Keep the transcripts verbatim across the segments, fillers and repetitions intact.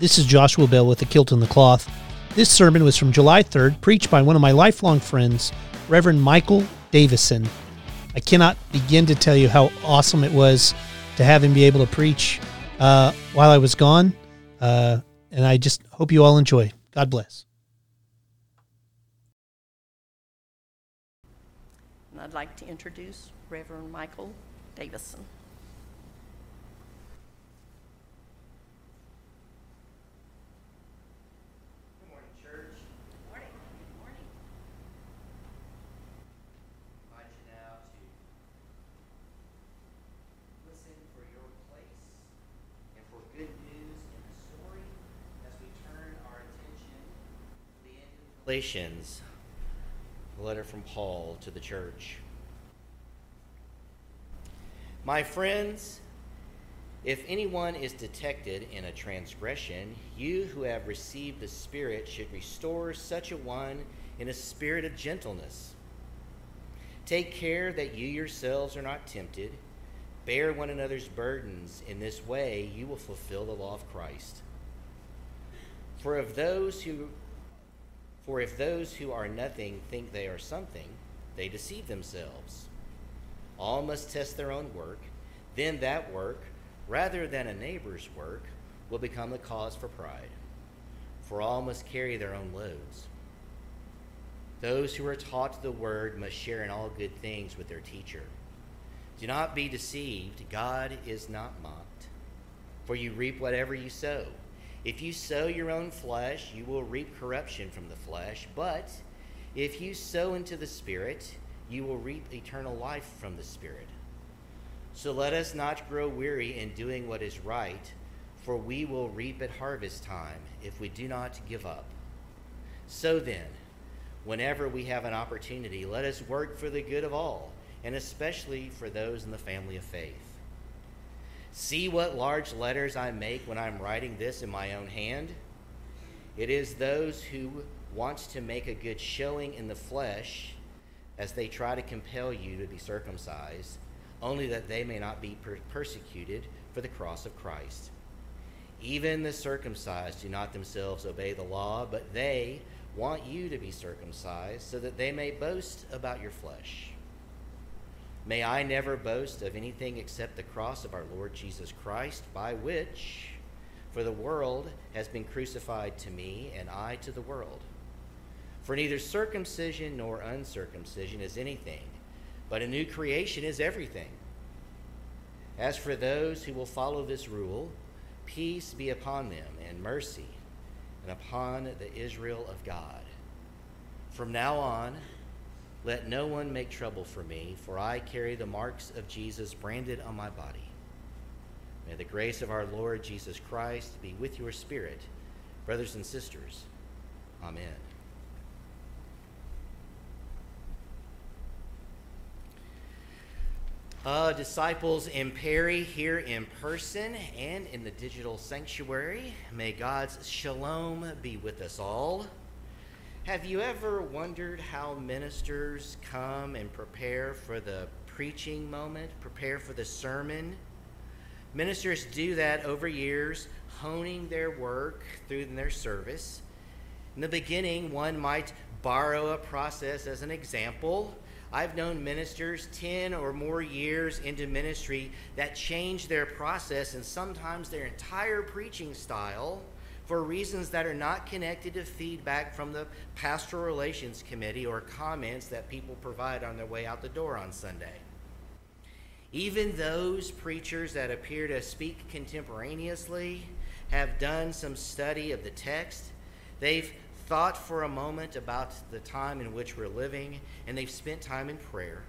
This is Joshua Bell with The Kilt and the Cloth. This sermon was from July third, preached by one of my lifelong friends, Reverend Michael Davison. I cannot begin to tell you how awesome it was to have him be able to preach uh, while I was gone, uh, and I just hope you all enjoy. God bless. And I'd like to introduce Reverend Michael Davison. Galatians, a letter from Paul to the church. My friends, if anyone is detected in a transgression, you who have received the Spirit should restore such a one in a spirit of gentleness. Take care that you yourselves are not tempted. Bear one another's burdens. In this way, you will fulfill the law of Christ. For of those who For if those who are nothing think they are something, they deceive themselves. All must test their own work. Then that work, rather than a neighbor's work, will become the cause for pride. For all must carry their own loads. Those who are taught the word must share in all good things with their teacher. Do not be deceived. God is not mocked. For you reap whatever you sow. If you sow your own flesh, you will reap corruption from the flesh. But if you sow into the Spirit, you will reap eternal life from the Spirit. So let us not grow weary in doing what is right, for we will reap at harvest time if we do not give up. So then, whenever we have an opportunity, let us work for the good of all, and especially for those in the family of faith. See what large letters I make when I'm writing this in my own hand. It is those who want to make a good showing in the flesh as they try to compel you to be circumcised, only that they may not be per- persecuted for the cross of Christ. Even the circumcised do not themselves obey the law, but they want you to be circumcised so that they may boast about your flesh. May I never boast of anything except the cross of our Lord Jesus Christ, by which, for the world has been crucified to me, and I to the world. For neither circumcision nor uncircumcision is anything, but a new creation is everything. As for those who will follow this rule, peace be upon them, and mercy, and upon the Israel of God. From now on, let no one make trouble for me, for I carry the marks of Jesus branded on my body. May the grace of our Lord Jesus Christ be with your spirit, brothers and sisters. Amen. Uh, disciples in Perry, here in person and in the digital sanctuary, may God's shalom be with us all. Have you ever wondered how ministers come and prepare for the preaching moment, prepare for the sermon? Ministers do that over years, honing their work through their service. In the beginning, one might borrow a process as an example. I've known ministers ten or more years into ministry that change their process and sometimes their entire preaching style for reasons that are not connected to feedback from the Pastoral Relations Committee or comments that people provide on their way out the door on Sunday. Even those preachers that appear to speak contemporaneously have done some study of the text. They've thought for a moment about the time in which we're living, and they've spent time in prayer.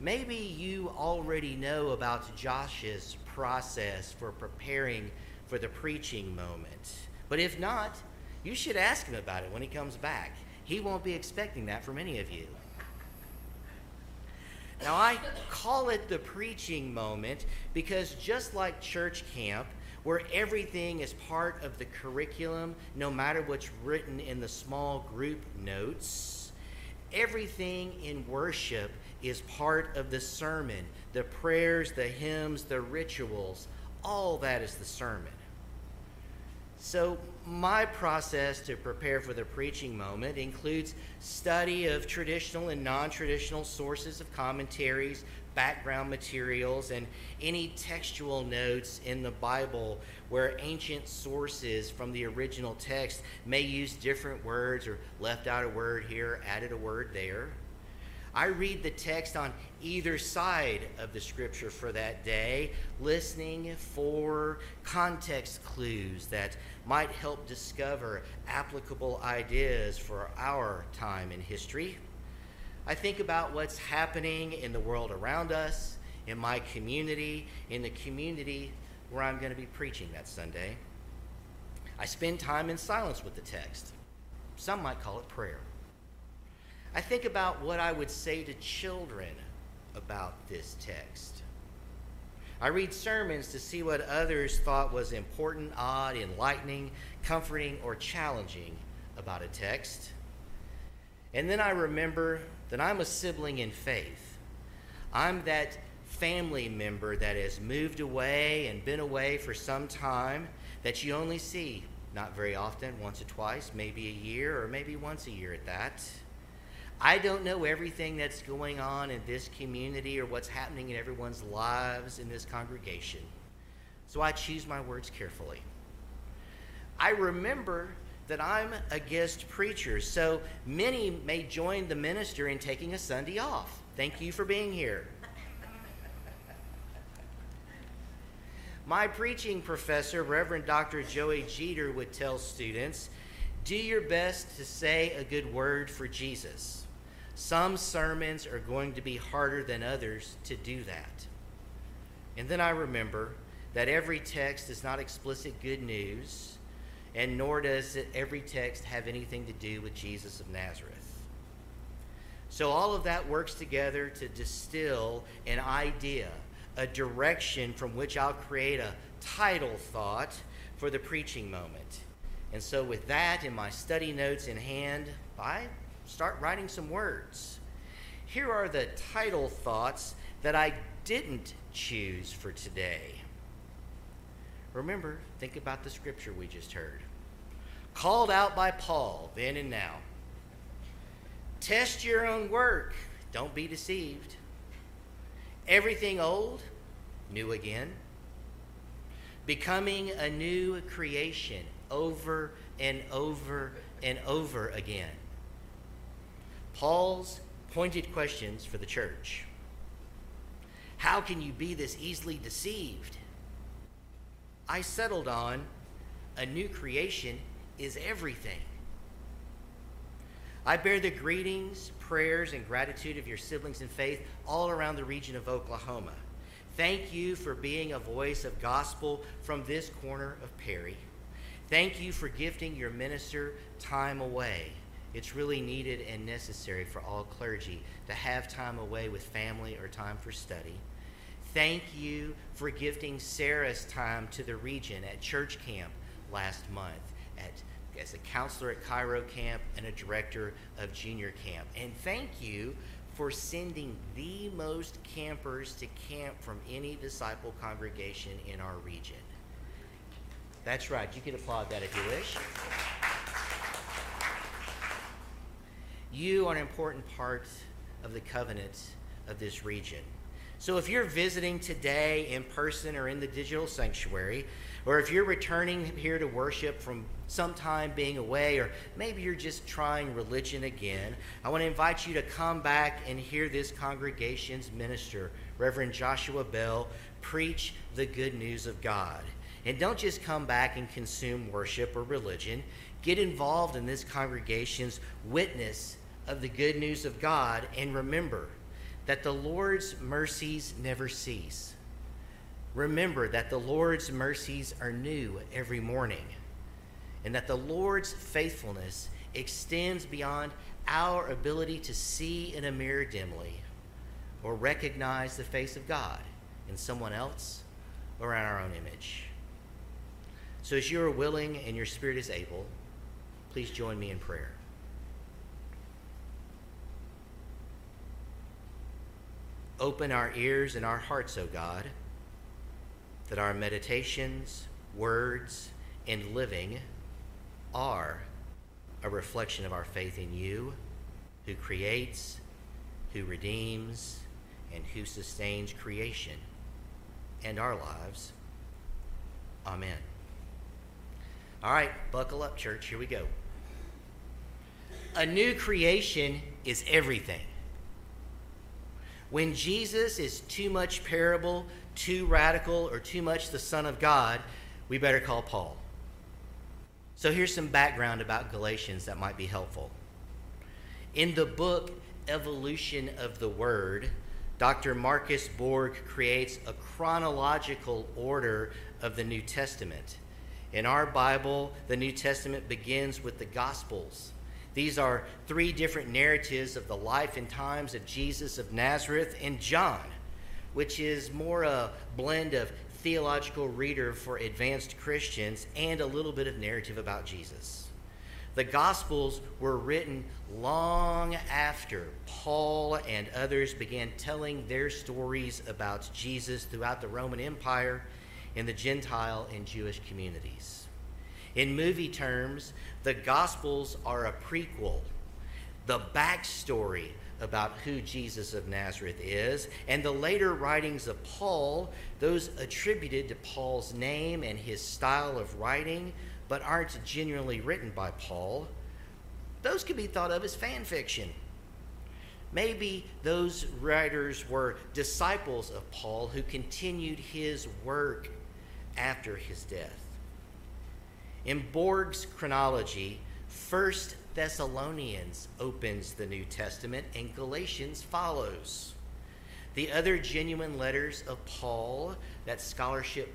Maybe you already know about Josh's process for preparing for the preaching moment. But if not, you should ask him about it when he comes back. He won't be expecting that from any of you. Now, I call it the preaching moment because just like church camp, where everything is part of the curriculum, no matter what's written in the small group notes, everything in worship is part of the sermon, the prayers, the hymns, the rituals. All that is the sermon. So my process to prepare for the preaching moment includes study of traditional and non-traditional sources of commentaries, background materials, and any textual notes in the Bible where ancient sources from the original text may use different words or left out a word here, added a word there. I read the text on either side of the scripture for that day, listening for context clues that might help discover applicable ideas for our time in history. I think about what's happening in the world around us, in my community, in the community where I'm going to be preaching that Sunday. I spend time in silence with the text. Some might call it prayer. I think about what I would say to children about this text. I read sermons to see what others thought was important, odd, enlightening, comforting, or challenging about a text. And then I remember that I'm a sibling in faith. I'm that family member that has moved away and been away for some time that you only see not very often, once or twice, maybe a year, or maybe once a year at that. I don't know everything that's going on in this community or what's happening in everyone's lives in this congregation. So I choose my words carefully. I remember that I'm a guest preacher, so many may join the minister in taking a Sunday off. Thank you for being here. My preaching professor, Reverend Doctor Joey Jeter, would tell students, do your best to say a good word for Jesus. Some sermons are going to be harder than others to do that. And then I remember that every text is not explicit good news, and nor does it, every text have anything to do with Jesus of Nazareth. So all of that works together to distill an idea, a direction from which I'll create a title thought for the preaching moment. And so with that and my study notes in hand, I start writing some words. Here are the title thoughts that I didn't choose for today. Remember, think about the scripture we just heard. Called out by Paul, then and now. Test your own work. Don't be deceived. Everything old, new again. Becoming a new creation over and over and over again. Paul's pointed questions for the church. How can you be this easily deceived? I settled on a new creation is everything. I bear the greetings, prayers, and gratitude of your siblings in faith all around the region of Oklahoma. Thank you for being a voice of gospel from this corner of Perry. Thank you for gifting your minister time away. It's really needed and necessary for all clergy to have time away with family or time for study. Thank you for gifting Sarah's time to the region at church camp last month, at, as a counselor at Cairo camp and a director of junior camp. And thank you for sending the most campers to camp from any disciple congregation in our region. That's right. You can applaud that if you wish. You are an important part of the covenant of this region. So if you're visiting today in person or in the digital sanctuary, or if you're returning here to worship from some time being away, or maybe you're just trying religion again, I want to invite you to come back and hear this congregation's minister, Reverend Joshua Bell, preach the good news of God. And don't just come back and consume worship or religion. Get involved in this congregation's witness of the good news of God, and remember that the Lord's mercies never cease. Remember that the Lord's mercies are new every morning, and that the Lord's faithfulness extends beyond our ability to see in a mirror dimly or recognize the face of God in someone else or in our own image. So as you are willing and your spirit is able, please join me in prayer. Open our ears and our hearts, O God, that our meditations, words, and living are a reflection of our faith in you, who creates, who redeems, and who sustains creation and our lives. Amen. All right, buckle up, church. Here we go. A new creation is everything. When Jesus is too much parable, too radical, or too much the Son of God, we better call Paul. So here's some background about Galatians that might be helpful. In the book Evolution of the Word, Doctor Marcus Borg creates a chronological order of the New Testament. In our Bible, the New Testament begins with the Gospels. These are three different narratives of the life and times of Jesus of Nazareth and John, which is more a blend of theological reader for advanced Christians and a little bit of narrative about Jesus. The Gospels were written long after Paul and others began telling their stories about Jesus throughout the Roman Empire and the Gentile and Jewish communities. In movie terms, the Gospels are a prequel, the backstory about who Jesus of Nazareth is, and the later writings of Paul, those attributed to Paul's name and his style of writing, but aren't generally written by Paul, those could be thought of as fan fiction. Maybe those writers were disciples of Paul who continued his work after his death. In Borg's chronology, First Thessalonians opens the New Testament and Galatians follows. The other genuine letters of Paul that scholarship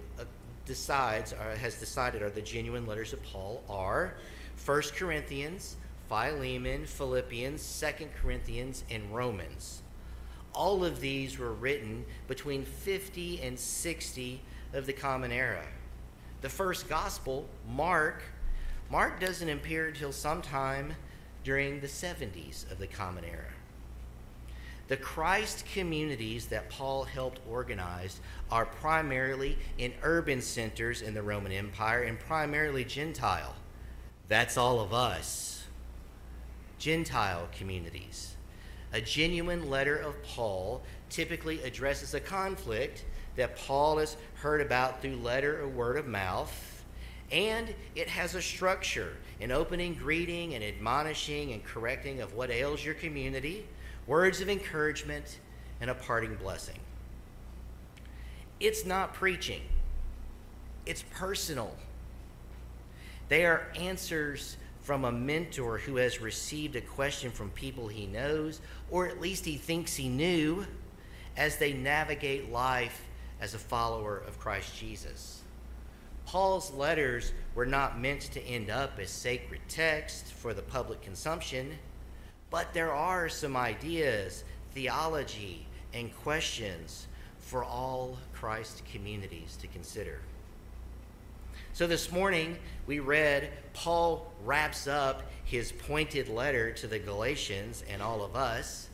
decides or has decided are the genuine letters of Paul are First Corinthians, Philemon, Philippians, Second Corinthians, and Romans. All of these were written between fifty and sixty of the Common Era. The first gospel, Mark, Mark doesn't appear until sometime during the seventies of the Common Era. The Christ communities that Paul helped organize are primarily in urban centers in the Roman Empire and primarily Gentile. That's all of us. Gentile communities. A genuine letter of Paul typically addresses a conflict that Paul has heard about through letter or word of mouth, and it has a structure, an opening greeting, an admonishing and correcting of what ails your community, words of encouragement, and a parting blessing. It's not preaching. It's personal. They are answers from a mentor who has received a question from people he knows, or at least he thinks he knew, as they navigate life as a follower of Christ Jesus. Paul's letters were not meant to end up as sacred texts for the public consumption, but there are some ideas, theology, and questions for all Christ communities to consider. So this morning, we read Paul wraps up his pointed letter to the Galatians and all of us.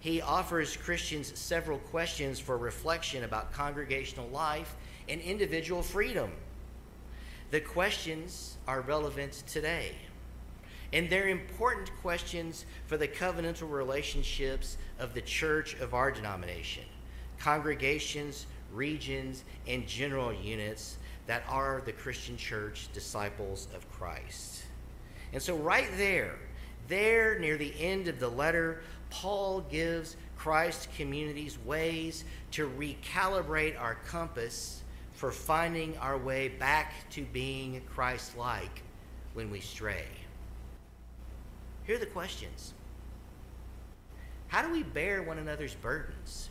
He offers Christians several questions for reflection about congregational life and individual freedom. The questions are relevant today, and they're important questions for the covenantal relationships of the church of our denomination, congregations, regions, and general units that are the Christian Church Disciples of Christ. And so right there, there near the end of the letter, Paul gives Christ communities ways to recalibrate our compass for finding our way back to being Christ-like when we stray. Here are the questions. How do we bear one another's burdens?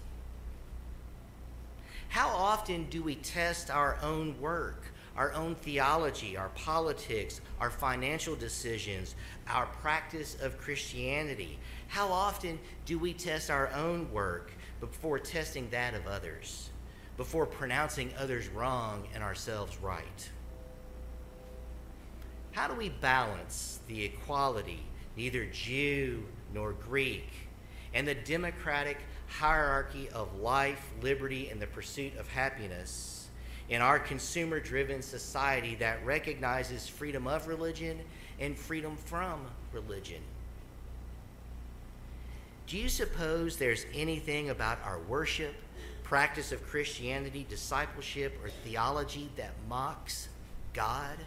How often do we test our own work, our own theology, our politics, our financial decisions, our practice of Christianity? How often do we test our own work before testing that of others, before pronouncing others wrong and ourselves right? How do we balance the equality, neither Jew nor Greek, and the democratic hierarchy of life, liberty, and the pursuit of happiness, in our consumer-driven society that recognizes freedom of religion and freedom from religion. Do you suppose there's anything about our worship, practice of Christianity, discipleship, or theology that mocks God?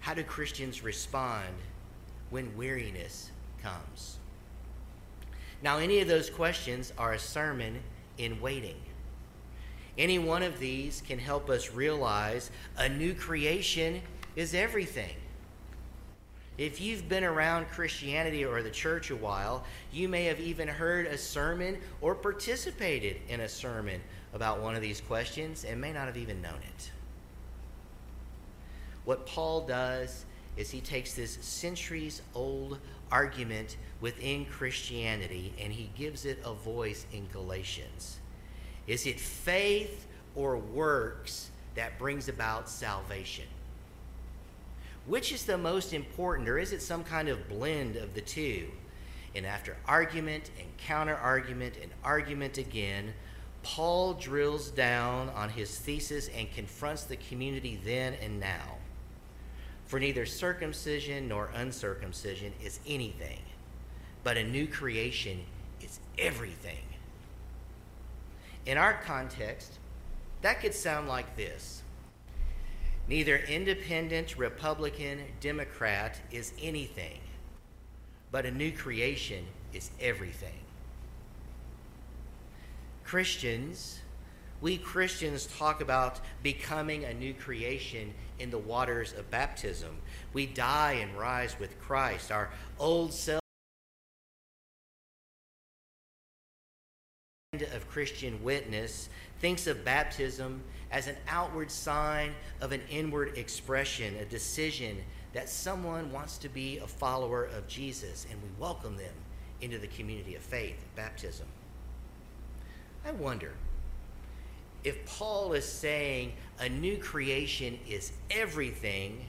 How do Christians respond when weariness comes? Now, any of those questions are a sermon in waiting. Any one of these can help us realize a new creation is everything. If you've been around Christianity or the church a while, you may have even heard a sermon or participated in a sermon about one of these questions and may not have even known it. What Paul does is he takes this centuries-old argument within Christianity and he gives it a voice in Galatians. Is it faith or works that brings about salvation? Which is the most important, or is it some kind of blend of the two? And after argument and counter-argument and argument again, Paul drills down on his thesis and confronts the community then and now. For neither circumcision nor uncircumcision is anything, but a new creation is everything. In our context, that could sound like this. Neither independent, Republican, Democrat is anything, but a new creation is everything. Christians, we Christians talk about becoming a new creation in the waters of baptism. We die and rise with Christ. Our old self of Christian witness thinks of baptism as an outward sign of an inward expression, a decision that someone wants to be a follower of Jesus, and we welcome them into the community of faith, baptism. I wonder if Paul is saying a new creation is everything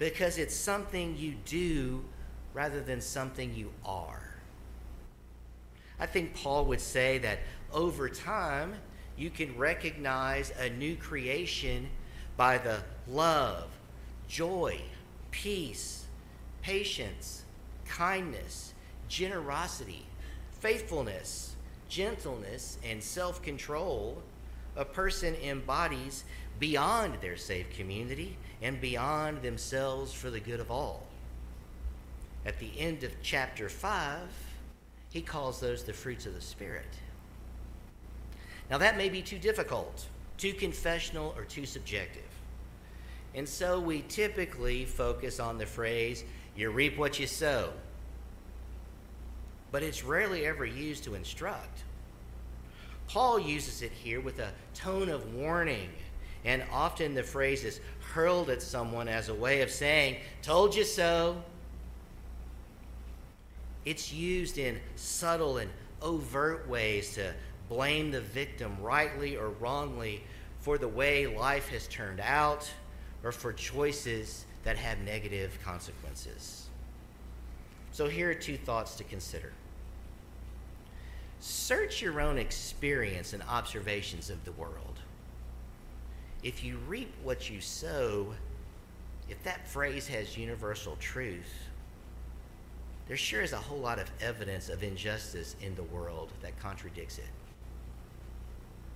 because it's something you do rather than something you are. I think Paul would say that over time you can recognize a new creation by the love, joy, peace, patience, kindness, generosity, faithfulness, gentleness, and self-control a person embodies beyond their saved community and beyond themselves for the good of all. At the end of chapter five, he calls those the fruits of the Spirit. Now that may be too difficult, too confessional, or too subjective. And so we typically focus on the phrase, you reap what you sow. But it's rarely ever used to instruct. Paul uses it here with a tone of warning, and often the phrase is hurled at someone as a way of saying, told you so. It's used in subtle and overt ways to blame the victim rightly or wrongly for the way life has turned out or for choices that have negative consequences. So here are two thoughts to consider. Search your own experience and observations of the world. If you reap what you sow, if that phrase has universal truth, there sure is a whole lot of evidence of injustice in the world that contradicts it.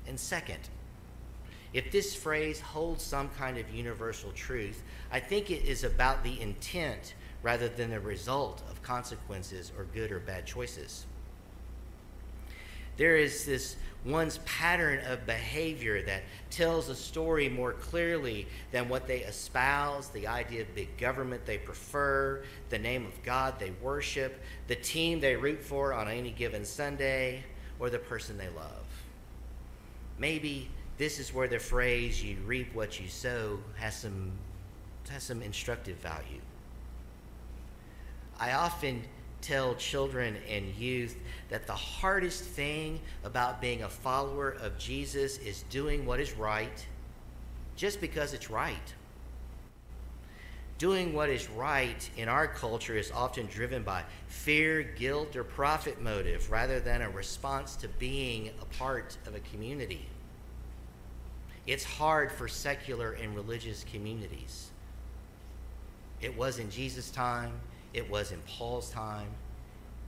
And second, if this phrase holds some kind of universal truth, I think it is about the intent rather than the result of consequences or good or bad choices. There is this one's pattern of behavior that tells a story more clearly than what they espouse, the idea of big government they prefer, the name of God they worship, the team they root for on any given Sunday, or the person they love. Maybe this is where the phrase, you reap what you sow, has some, has some instructive value. I often tell children and youth that the hardest thing about being a follower of Jesus is doing what is right just because it's right. Doing what is right in our culture is often driven by fear, guilt, or profit motive rather than a response to being a part of a community. It's hard for secular and religious communities. It was in Jesus' time, it was in Paul's time,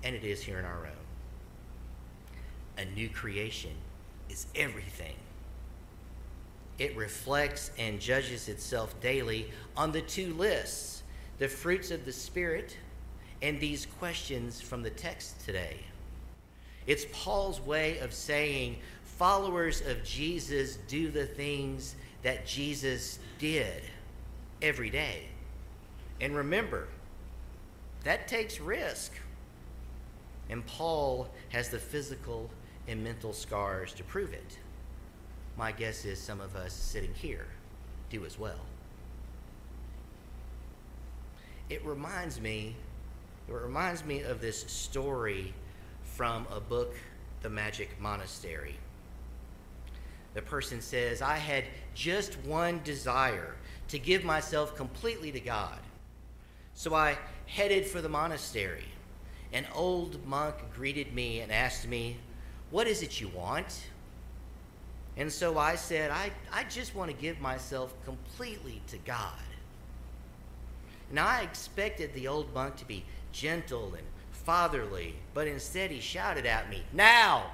and it is here in our own. A new creation is everything. It reflects and judges itself daily on the two lists, the fruits of the Spirit and these questions from the text today. It's Paul's way of saying followers of Jesus do the things that Jesus did every day. And remember, that takes risk. And Paul has the physical and mental scars to prove it. My guess is some of us sitting here do as well. It reminds me, it reminds me of this story from a book, The Magic Monastery. The person says, I had just one desire, to give myself completely to God. So I headed for the monastery. An old monk greeted me and asked me, what is it you want? And so I said, I, I just want to give myself completely to God. Now I expected the old monk to be gentle and fatherly, but instead he shouted at me, now!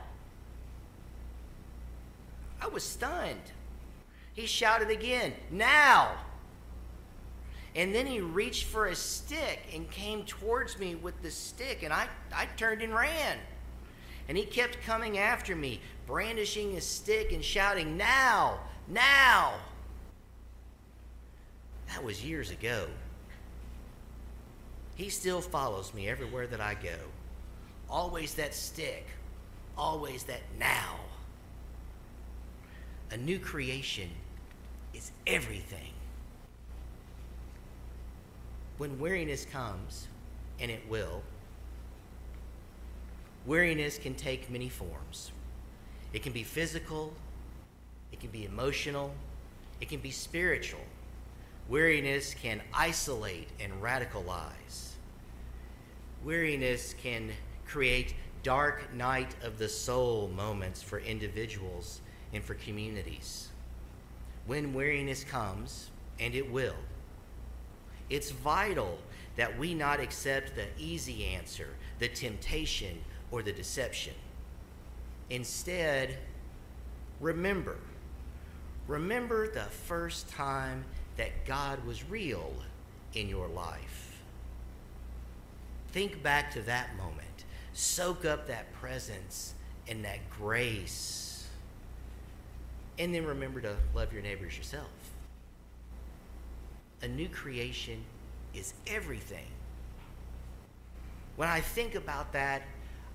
I was stunned. He shouted again, now! And then he reached for a stick and came towards me with the stick, and I, I turned and ran. And he kept coming after me, brandishing his stick and shouting, now! Now! That was years ago. He still follows me everywhere that I go. Always that stick. Always that now. A new creation is everything. When weariness comes, and it will, weariness can take many forms. It can be physical, it can be emotional, it can be spiritual. Weariness can isolate and radicalize. Weariness can create dark night of the soul moments for individuals and for communities. When weariness comes, and it will, it's vital that we not accept the easy answer, the temptation, or the deception. Instead, remember. Remember the first time that God was real in your life. Think back to that moment. Soak up that presence and that grace. And then remember to love your neighbors yourself. A new creation is everything. When I think about that,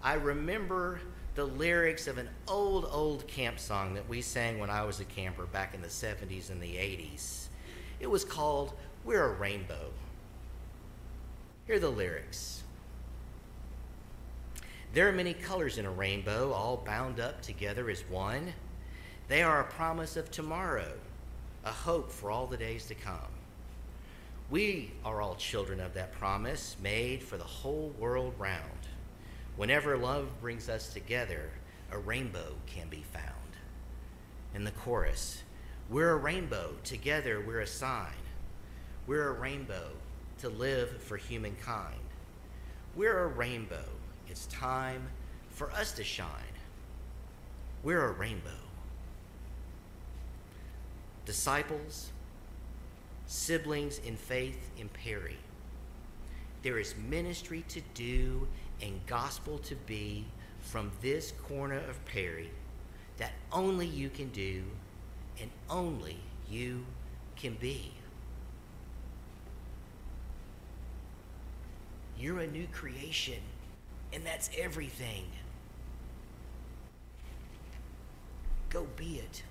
I remember the lyrics of an old, old camp song that we sang when I was a camper back in the seventies and the eighties. It was called, We're a Rainbow. Here are the lyrics. There are many colors in a rainbow, all bound up together as one. They are a promise of tomorrow, a hope for all the days to come. We are all children of that promise, made for the whole world round. Whenever love brings us together, a rainbow can be found. In the chorus, we're a rainbow, together we're a sign. We're a rainbow to live for humankind. We're a rainbow, it's time for us to shine. We're a rainbow. Disciples, siblings in faith in Perry. There is ministry to do and gospel to be from this corner of Perry that only you can do and only you can be. You're a new creation, and that's everything. Go be it.